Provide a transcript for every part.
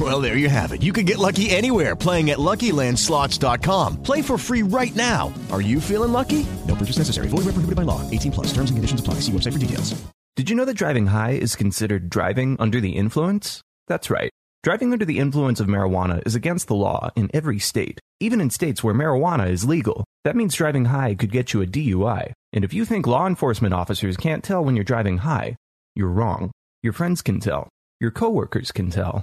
Well, there you have it. You can get lucky anywhere, playing at LuckyLandSlots.com. Play for free right now. Are you feeling lucky? No purchase necessary. Void where prohibited by law. 18 plus. Terms and conditions apply. See website for details. Did you know that driving high is considered driving under the influence? That's right. Driving under the influence of marijuana is against the law in every state, even in states where marijuana is legal. That means driving high could get you a DUI. And if you think law enforcement officers can't tell when you're driving high, you're wrong. Your friends can tell. Your coworkers can tell.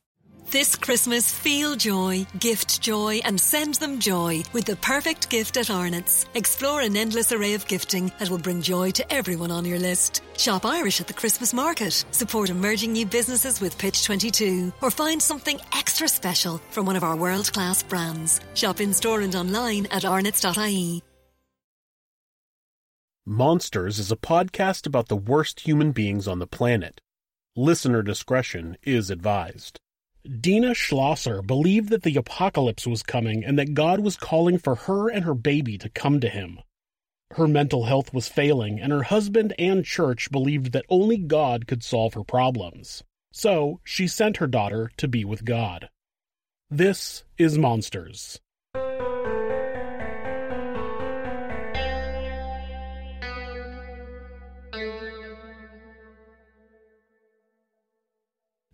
This Christmas, feel joy, gift joy, and send them joy with the perfect gift at Arnott's. Explore an endless array of gifting that will bring joy to everyone on your list. Shop Irish at the Christmas market, support emerging new businesses with Pitch 22, or find something extra special from one of our world-class brands. Shop in-store and online at arnott's.ie. Monsters is a podcast about the worst human beings on the planet. Listener discretion is advised. Dena Schlosser believed that the apocalypse was coming and that God was calling for her and her baby to come to him. Her mental health was failing, and her husband and church believed that only God could solve her problems. So she sent her daughter to be with God. This is Monsters.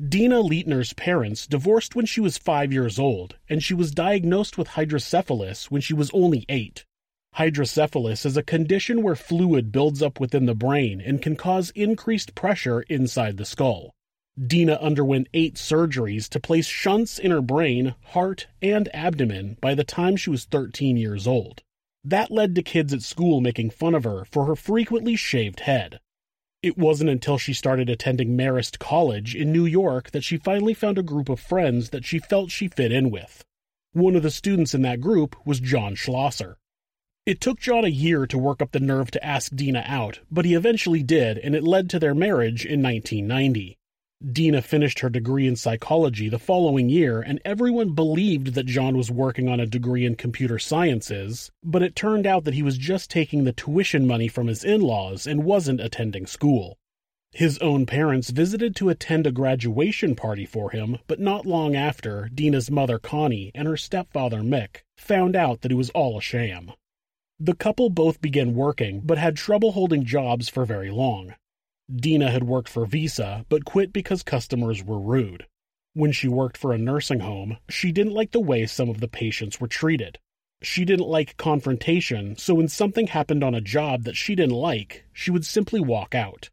Dena Leitner's parents divorced when she was 5 years old, and she was diagnosed with hydrocephalus when she was only 8. Hydrocephalus is a condition where fluid builds up within the brain and can cause increased pressure inside the skull. Dena underwent 8 surgeries to place shunts in her brain, heart, and abdomen by the time she was 13 years old. That led to kids at school making fun of her for her frequently shaved head. It wasn't until she started attending Marist College in New York that she finally found a group of friends that she felt she fit in with. One of the students in that group was John Schlosser. It took John a year to work up the nerve to ask Dena out, but he eventually did, and it led to their marriage in 1990. Dena finished her degree in psychology the following year, and everyone believed that John was working on a degree in computer sciences, but it turned out that he was just taking the tuition money from his in-laws and wasn't attending school. His own parents visited to attend a graduation party for him, but not long after, Dena's mother Connie and her stepfather Mick found out that it was all a sham. The couple both began working, but had trouble holding jobs for very long. Dena had worked for Visa, but quit because customers were rude. When she worked for a nursing home, she didn't like the way some of the patients were treated. She didn't like confrontation, so when something happened on a job that she didn't like, she would simply walk out.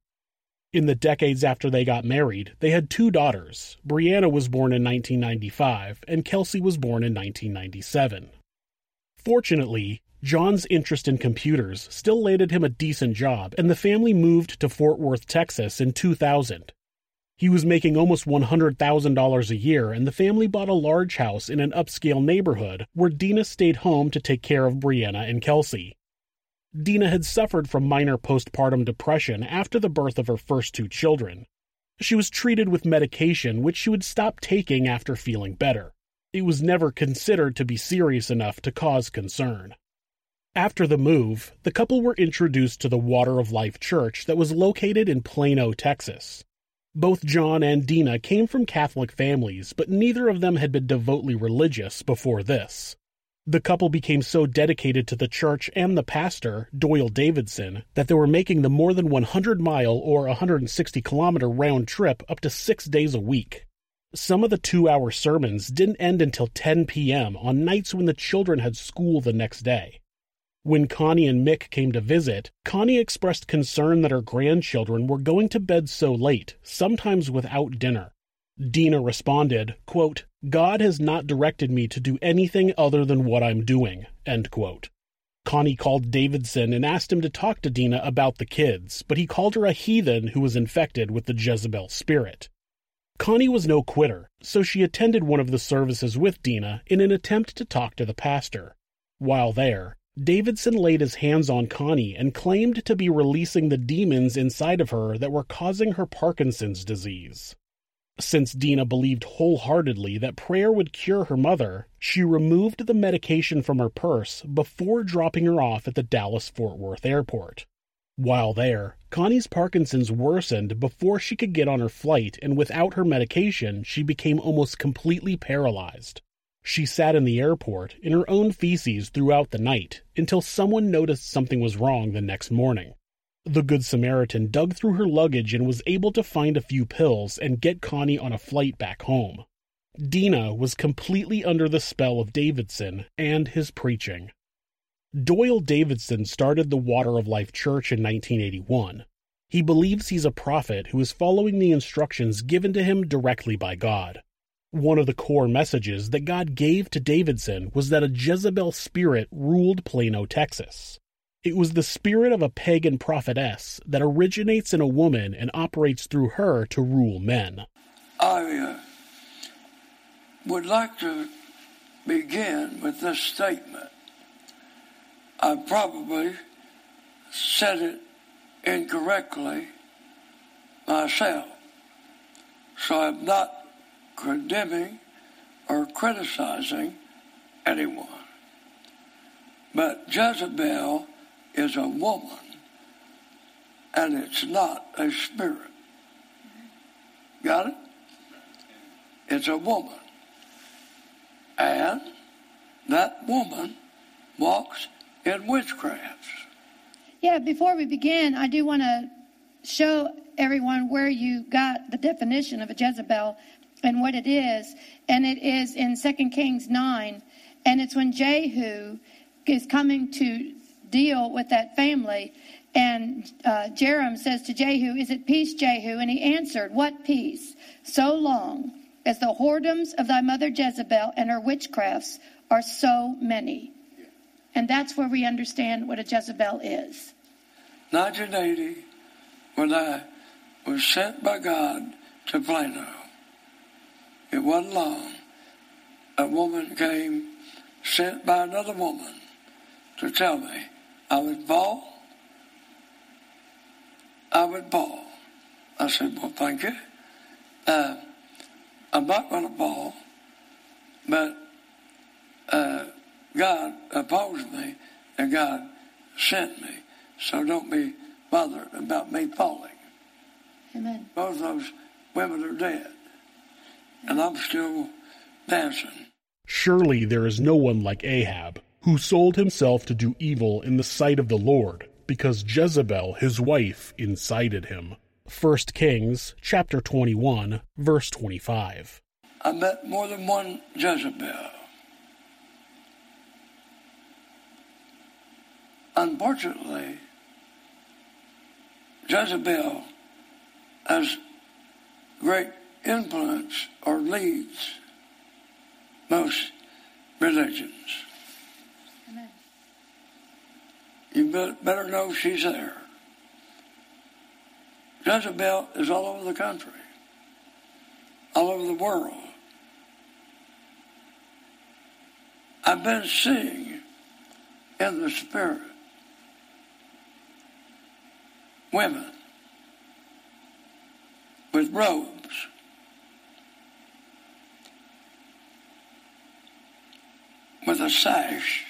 In the decades after they got married, they had 2 daughters. Brianna was born in 1995, and Kelsey was born in 1997. Fortunately, John's interest in computers still landed him a decent job, and the family moved to Fort Worth, Texas in 2000. He was making almost $100,000 a year, and the family bought a large house in an upscale neighborhood where Dena stayed home to take care of Brianna and Kelsey. Dena had suffered from minor postpartum depression after the birth of her first 2 children. She was treated with medication, which she would stop taking after feeling better. It was never considered to be serious enough to cause concern. After the move, the couple were introduced to the Water of Life Church that was located in Plano, Texas. Both John and Dena came from Catholic families, but neither of them had been devoutly religious before this. The couple became so dedicated to the church and the pastor, Doyle Davidson, that they were making the more than 100-mile or 160-kilometer round trip up to 6 days a week. Some of the 2-hour sermons didn't end until 10 p.m. on nights when the children had school the next day. When Connie and Mick came to visit, Connie expressed concern that her grandchildren were going to bed so late, sometimes without dinner. Dena responded, quote, "God has not directed me to do anything other than what I'm doing," end quote. Connie called Davidson and asked him to talk to Dena about the kids, but he called her a heathen who was infected with the Jezebel spirit. Connie was no quitter, so she attended one of the services with Dena in an attempt to talk to the pastor. While there, Davidson laid his hands on Connie and claimed to be releasing the demons inside of her that were causing her Parkinson's disease. Since Dena believed wholeheartedly that prayer would cure her mother, she removed the medication from her purse before dropping her off at the Dallas-Fort Worth airport. While there, Connie's Parkinson's worsened before she could get on her flight, and without her medication, she became almost completely paralyzed. She sat in the airport in her own feces throughout the night until someone noticed something was wrong the next morning. The Good Samaritan dug through her luggage and was able to find a few pills and get Connie on a flight back home. Dena was completely under the spell of Davidson and his preaching. Doyle Davidson started the Water of Life Church in 1981. He believes he's a prophet who is following the instructions given to him directly by God. One of the core messages that God gave to Davidson was that a Jezebel spirit ruled Plano, Texas. It was the spirit of a pagan prophetess that originates in a woman and operates through her to rule men. I would like to begin with this statement. I probably said it incorrectly myself, so I'm not condemning or criticizing anyone. But Jezebel is a woman, and it's not a spirit. Got it? It's a woman. And that woman walks in witchcraft. Yeah, before we begin, I do want to show everyone where you got the definition of a Jezebel and what it is. And it is in 2 Kings 9, and it's when Jehu is coming to deal with that family, and Jeram says to Jehu, "Is it peace, Jehu?" And he answered, "What peace? So long as the whoredoms of thy mother Jezebel and her witchcrafts are so many." And that's where we understand what a Jezebel is. 1980, when I was sent by God to Plano, it wasn't long. A woman came, sent by another woman, to tell me I would fall. I said, "Well, thank you. I'm not going to fall," but God opposed me and God sent me, so don't be bothered about me falling. Amen. Both of those women are dead, and I'm still dancing. Surely there is no one like Ahab, who sold himself to do evil in the sight of the Lord, because Jezebel, his wife, incited him. 1 Kings, chapter 21, verse 25. I met more than one Jezebel. Unfortunately, Jezebel has great influence or leads most religions. You better know she's there. Jezebel is all over the country, all over the world. I've been seeing in the spirit women with robes. With a sash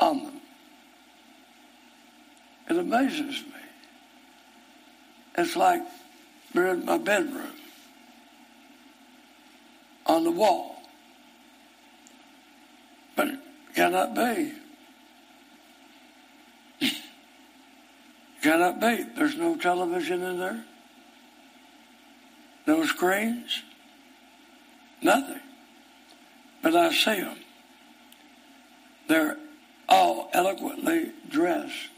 on them. It amazes me. It's like they're in my bedroom on the wall. But it cannot be. Cannot be. There's no television in there. No screens. Nothing. But I see them. They're all eloquently dressed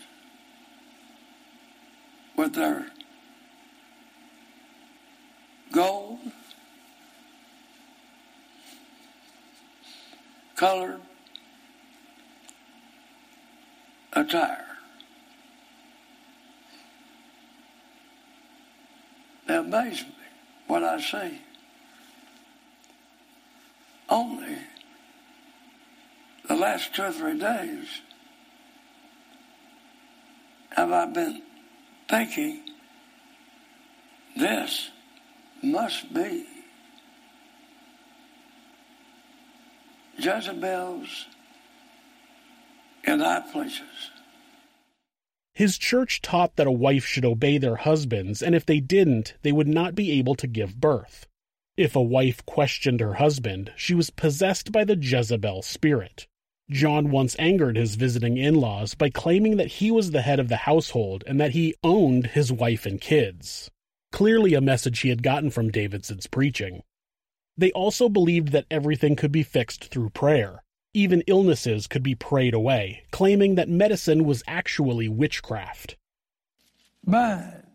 with their gold, colored attire. They amaze me what I see. Only the last 2 or 3 days have I been thinking this must be Jezebel's in high places. His church taught that a wife should obey their husbands, and if they didn't, they would not be able to give birth. If a wife questioned her husband, she was possessed by the Jezebel spirit. John once angered his visiting in-laws by claiming that he was the head of the household and that he owned his wife and kids. Clearly a message he had gotten from Davidson's preaching. They also believed that everything could be fixed through prayer. Even illnesses could be prayed away, claiming that medicine was actually witchcraft. Bad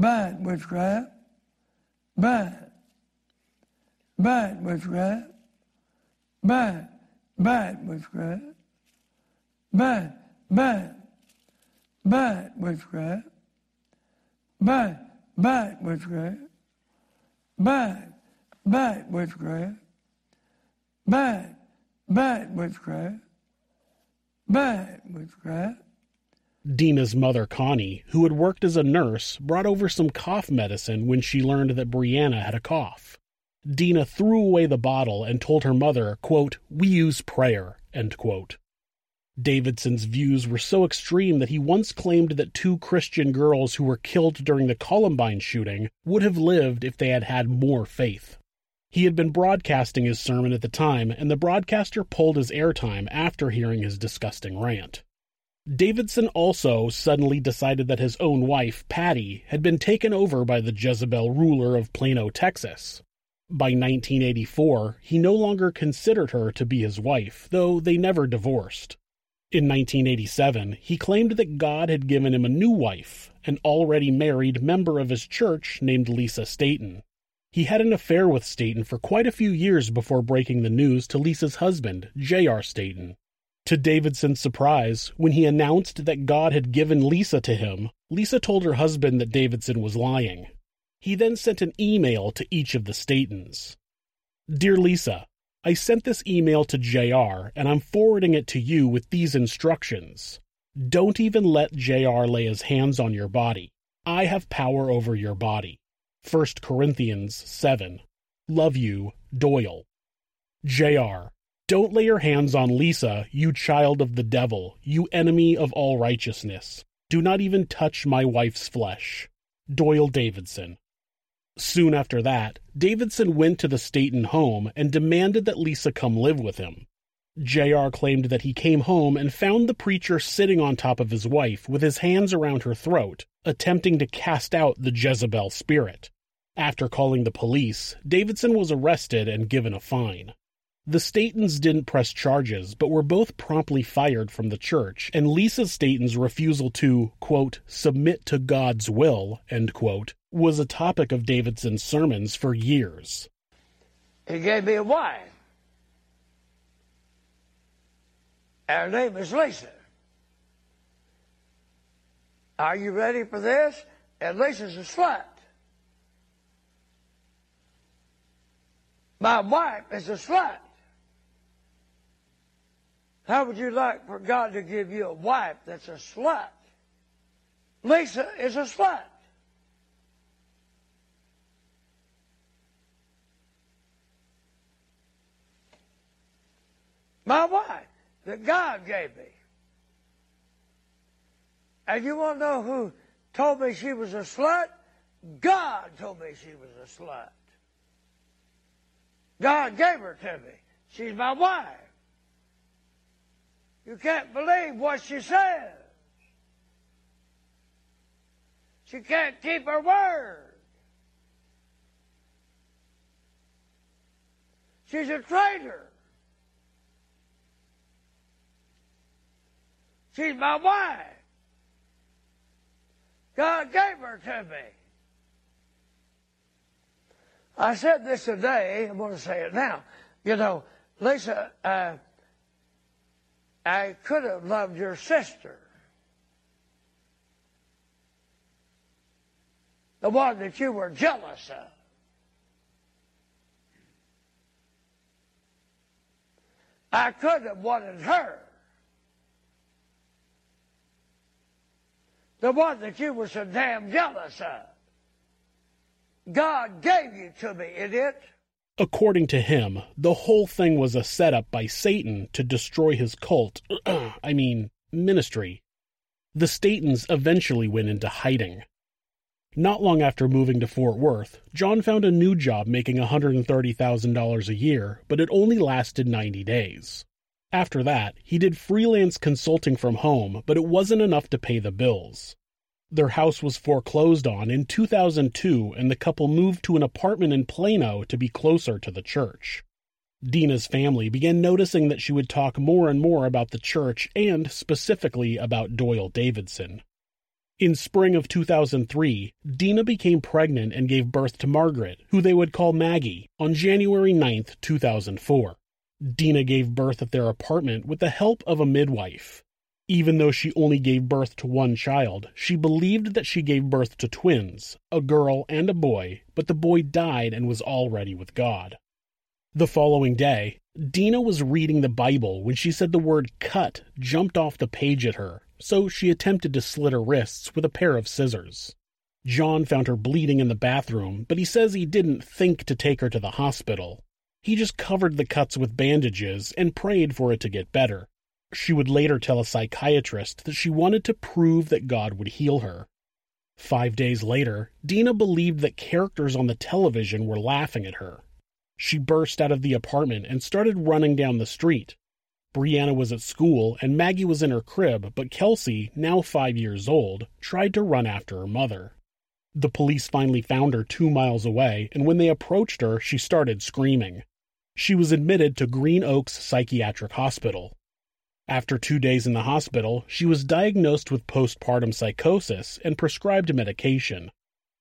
witchcraft. Dena's mother, Connie, who had worked as a nurse, brought over some cough medicine when she learned that Brianna had a cough. Dena threw away the bottle and told her mother, quote, "We use prayer," end quote. Davidson's views were so extreme that he once claimed that 2 Christian girls who were killed during the Columbine shooting would have lived if they had had more faith. He had been broadcasting his sermon at the time, and the broadcaster pulled his airtime after hearing his disgusting rant. Davidson also suddenly decided that his own wife, Patty, had been taken over by the Jezebel ruler of Plano, Texas. By 1984, he no longer considered her to be his wife, though they never divorced. In 1987, he claimed that God had given him a new wife, an already married member of his church named Lisa Staten. He had an affair with Staten for quite a few years before breaking the news to Lisa's husband, J.R. Staten. To Davidson's surprise, when he announced that God had given Lisa to him, Lisa told her husband that Davidson was lying. He then sent an email to each of the Statens. "Dear Lisa, I sent this email to J.R., and I'm forwarding it to you with these instructions. Don't even let J.R. lay his hands on your body. I have power over your body. 1 Corinthians 7. Love you, Doyle. J.R. Don't lay your hands on Lisa, you child of the devil, you enemy of all righteousness. Do not even touch my wife's flesh. Doyle Davidson." Soon after that, Davidson went to the Staten home and demanded that Lisa come live with him. J.R. claimed that he came home and found the preacher sitting on top of his wife with his hands around her throat, attempting to cast out the Jezebel spirit. After calling the police, Davidson was arrested and given a fine. The Statens didn't press charges, but were both promptly fired from the church, and Lisa Staten's refusal to, quote, "submit to God's will," end quote, was a topic of Davidson's sermons for years. He gave me a wife. Her name is Lisa. Are you ready for this? And Lisa's a slut. My wife is a slut. How would you like for God to give you a wife that's a slut? Lisa is a slut. My wife that God gave me. And you want to know who told me she was a slut. God told me she was a slut. God gave her to me. She's my wife. You can't believe what she says. She can't keep her word. She's a traitor. She's my wife. God gave her to me. I said this today. I'm going to say it now. You know, Lisa, I could have loved your sister. The one that you were jealous of. I could have wanted her. The one that you were so damn jealous of. God gave you to me, idiot. According to him, the whole thing was a setup by Satan to destroy his cult, ministry. The Statens eventually went into hiding. Not long after moving to Fort Worth, John found a new job making $130,000 a year, but it only lasted 90 days. After that, he did freelance consulting from home, but it wasn't enough to pay the bills. Their house was foreclosed on in 2002, and the couple moved to an apartment in Plano to be closer to the church. Dena's family began noticing that she would talk more and more about the church, and specifically about Doyle Davidson. In spring of 2003, Dena became pregnant and gave birth to Margaret, who they would call Maggie, on January 9, 2004. Dena gave birth at their apartment with the help of a midwife. Even though she only gave birth to one child, she believed that she gave birth to twins, a girl and a boy, but the boy died and was already with God. The following day, Dena was reading the Bible when she said the word cut jumped off the page at her, so she attempted to slit her wrists with a pair of scissors. John found her bleeding in the bathroom, but he says he didn't think to take her to the hospital. He just covered the cuts with bandages and prayed for it to get better. She would later tell a psychiatrist that she wanted to prove that God would heal her. 5 days later, Dena believed that characters on the television were laughing at her. She burst out of the apartment and started running down the street. Brianna was at school and Maggie was in her crib, but Kelsey, now 5 years old, tried to run after her mother. The police finally found her 2 miles away, and when they approached her, she started screaming. She was admitted to Green Oaks Psychiatric Hospital. After 2 days in the hospital, she was diagnosed with postpartum psychosis and prescribed medication.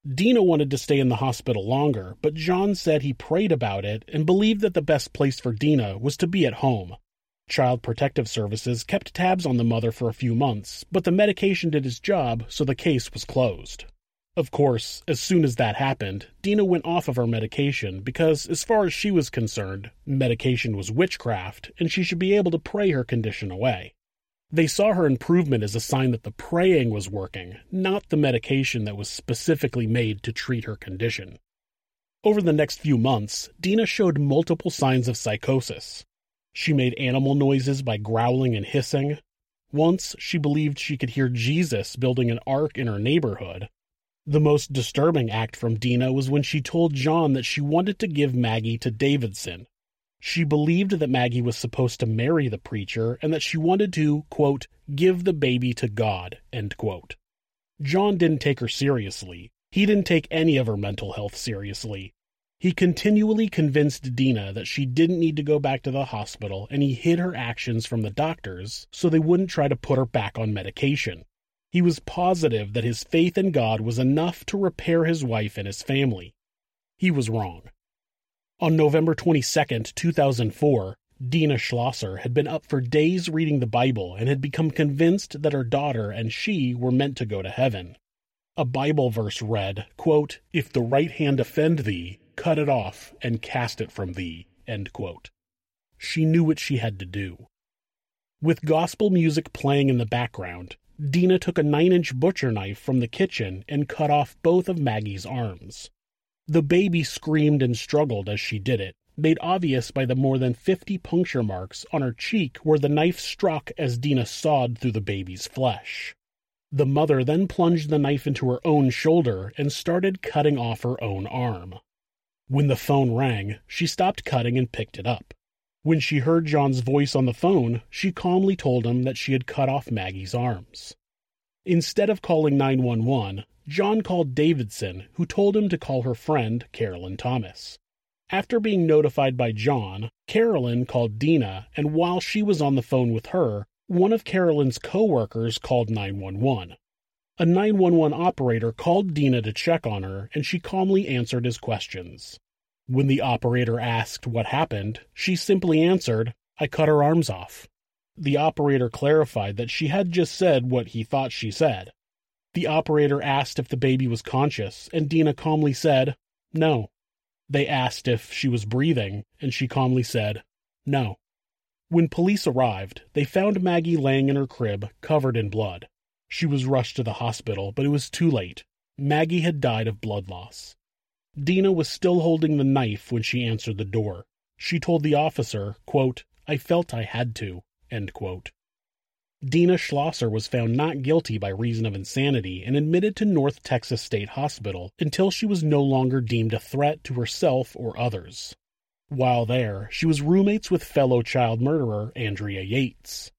Dena wanted to stay in the hospital longer, but John said he prayed about it and believed that the best place for Dena was to be at home. Child Protective Services kept tabs on the mother for a few months, but the medication did its job, so the case was closed. Of course, as soon as that happened, Dena went off of her medication because, as far as she was concerned, medication was witchcraft, and she should be able to pray her condition away. They saw her improvement as a sign that the praying was working, not the medication that was specifically made to treat her condition. Over the next few months, Dena showed multiple signs of psychosis. She made animal noises by growling and hissing. Once, she believed she could hear Jesus building an ark in her neighborhood. The most disturbing act from Dena was when she told John that she wanted to give Maggie to Davidson. She believed that Maggie was supposed to marry the preacher and that she wanted to, quote, give the baby to God, end quote. John didn't take her seriously. He didn't take any of her mental health seriously. He continually convinced Dena that she didn't need to go back to the hospital, and he hid her actions from the doctors so they wouldn't try to put her back on medication. He was positive that his faith in God was enough to repair his wife and his family. He was wrong. On November 22, 2004, Dena Schlosser had been up for days reading the Bible and had become convinced that her daughter and she were meant to go to heaven. A Bible verse read, quote, "If the right hand offend thee, cut it off and cast it from thee," end quote. She knew what she had to do. With gospel music playing in the background, Dena took a 9-inch butcher knife from the kitchen and cut off both of Maggie's arms. The baby screamed and struggled as she did it, made obvious by the more than 50 puncture marks on her cheek where the knife struck as Dena sawed through the baby's flesh. The mother then plunged the knife into her own shoulder and started cutting off her own arm. When the phone rang, she stopped cutting and picked it up. When she heard John's voice on the phone, she calmly told him that she had cut off Maggie's arms. Instead of calling 911, John called Davidson, who told him to call her friend, Carolyn Thomas. After being notified by John, Carolyn called Dena, and while she was on the phone with her, one of Carolyn's co-workers called 911. A 911 operator called Dena to check on her, and she calmly answered his questions. When the operator asked what happened, she simply answered, "I cut her arms off." The operator clarified that she had just said what he thought she said. The operator asked if the baby was conscious, and Dena calmly said, "No." They asked if she was breathing, and she calmly said, "No." When police arrived, they found Maggie laying in her crib, covered in blood. She was rushed to the hospital, but it was too late. Maggie had died of blood loss. Dena was still holding the knife when she answered the door. She told the officer, quote, "I felt I had to," end quote. Dena Schlosser was found not guilty by reason of insanity and admitted to North Texas State Hospital until she was no longer deemed a threat to herself or others. While there, she was roommates with fellow child murderer Andrea Yates.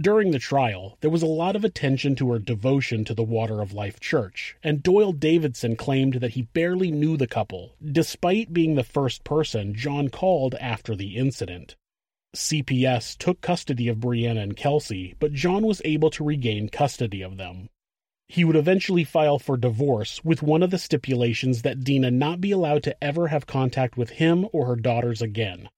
During the trial, there was a lot of attention to her devotion to the Water of Life Church, and Doyle Davidson claimed that he barely knew the couple, despite being the first person John called after the incident. CPS took custody of Brianna and Kelsey, but John was able to regain custody of them. He would eventually file for divorce with one of the stipulations that Dena not be allowed to ever have contact with him or her daughters again.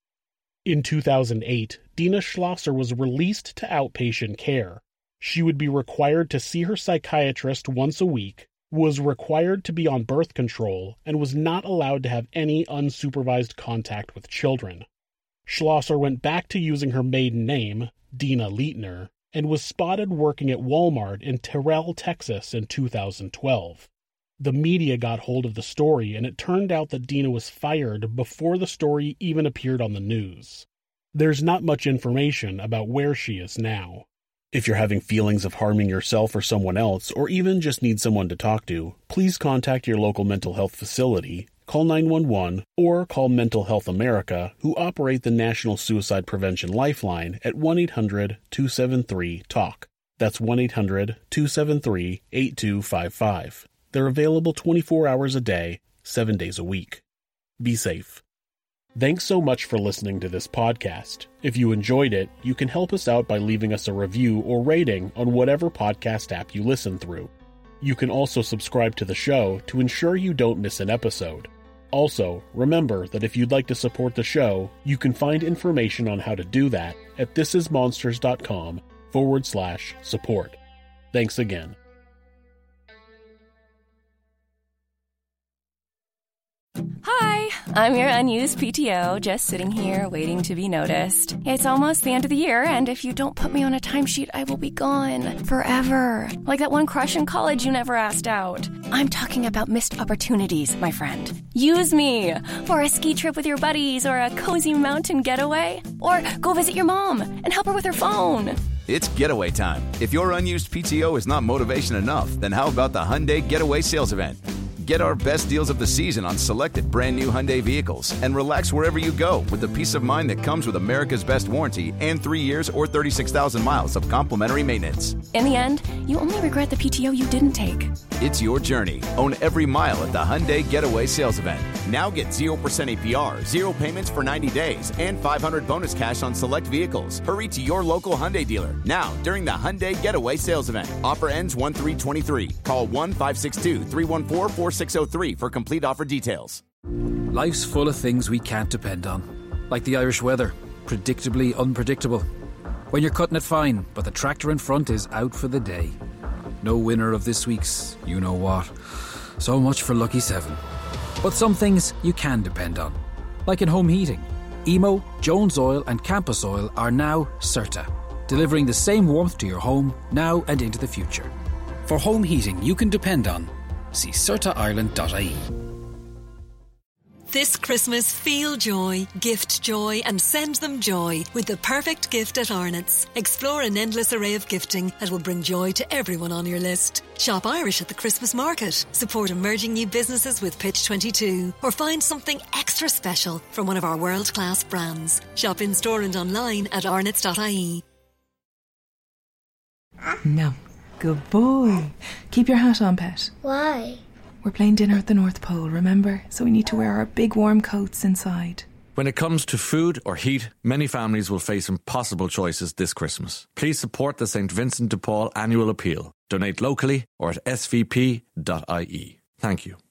In 2008, Dena Schlosser was released to outpatient care. She would be required to see her psychiatrist once a week, was required to be on birth control, and was not allowed to have any unsupervised contact with children. Schlosser went back to using her maiden name, Dena Leitner, and was spotted working at Walmart in Terrell, Texas in 2012. The media got hold of the story, and it turned out that Dena was fired before the story even appeared on the news. There's not much information about where she is now. If you're having feelings of harming yourself or someone else, or even just need someone to talk to, please contact your local mental health facility, call 911, or call Mental Health America, who operate the National Suicide Prevention Lifeline at 1-800-273-TALK. That's 1-800-273-8255. They're available 24 hours a day, 7 days a week. Be safe. Thanks so much for listening to this podcast. If you enjoyed it, you can help us out by leaving us a review or rating on whatever podcast app you listen through. You can also subscribe to the show to ensure you don't miss an episode. Also, remember that if you'd like to support the show, you can find information on how to do that at thisismonsters.com/support. Thanks again. Hi, I'm your unused PTO, just sitting here waiting to be noticed. It's almost the end of the year, and if you don't put me on a timesheet, I will be gone forever. Like that one crush in college you never asked out. I'm talking about missed opportunities, my friend. Use me for a ski trip with your buddies, or a cozy mountain getaway, or go visit your mom and help her with her phone. It's getaway time. If your unused PTO is not motivation enough, then how about the Hyundai Getaway Sales Event? Get our best deals of the season on selected brand-new Hyundai vehicles and relax wherever you go with the peace of mind that comes with America's best warranty and 3 years or 36,000 miles of complimentary maintenance. In the end, you only regret the PTO you didn't take. It's your journey. Own every mile at the Hyundai Getaway Sales Event. Now get 0% APR, 0 payments for 90 days, and $500 bonus cash on select vehicles. Hurry to your local Hyundai dealer now during the Hyundai Getaway Sales Event. Offer ends 1/3/23. Call 1-562-314-4603 for complete offer details. Life's full of things we can't depend on, like the Irish weather, predictably unpredictable. When you're cutting it fine, but the tractor in front is out for the day. No winner of this week's you-know-what. So much for Lucky 7. But some things you can depend on, like in home heating. Emo, Jones Oil and Campus Oil are now Certa, delivering the same warmth to your home now and into the future. For home heating you can depend on, see CertaIreland.ie. This Christmas, feel joy, gift joy, and send them joy with the perfect gift at Arnott's. Explore an endless array of gifting that will bring joy to everyone on your list. Shop Irish at the Christmas market, support emerging new businesses with Pitch 22, or find something extra special from one of our world-class brands. Shop in-store and online at arnott's.ie. No. Good boy. Keep your hat on, pet. Why? We're playing dinner at the North Pole, remember? So we need to wear our big warm coats inside. When it comes to food or heat, many families will face impossible choices this Christmas. Please support the St. Vincent de Paul annual appeal. Donate locally or at svp.ie. Thank you.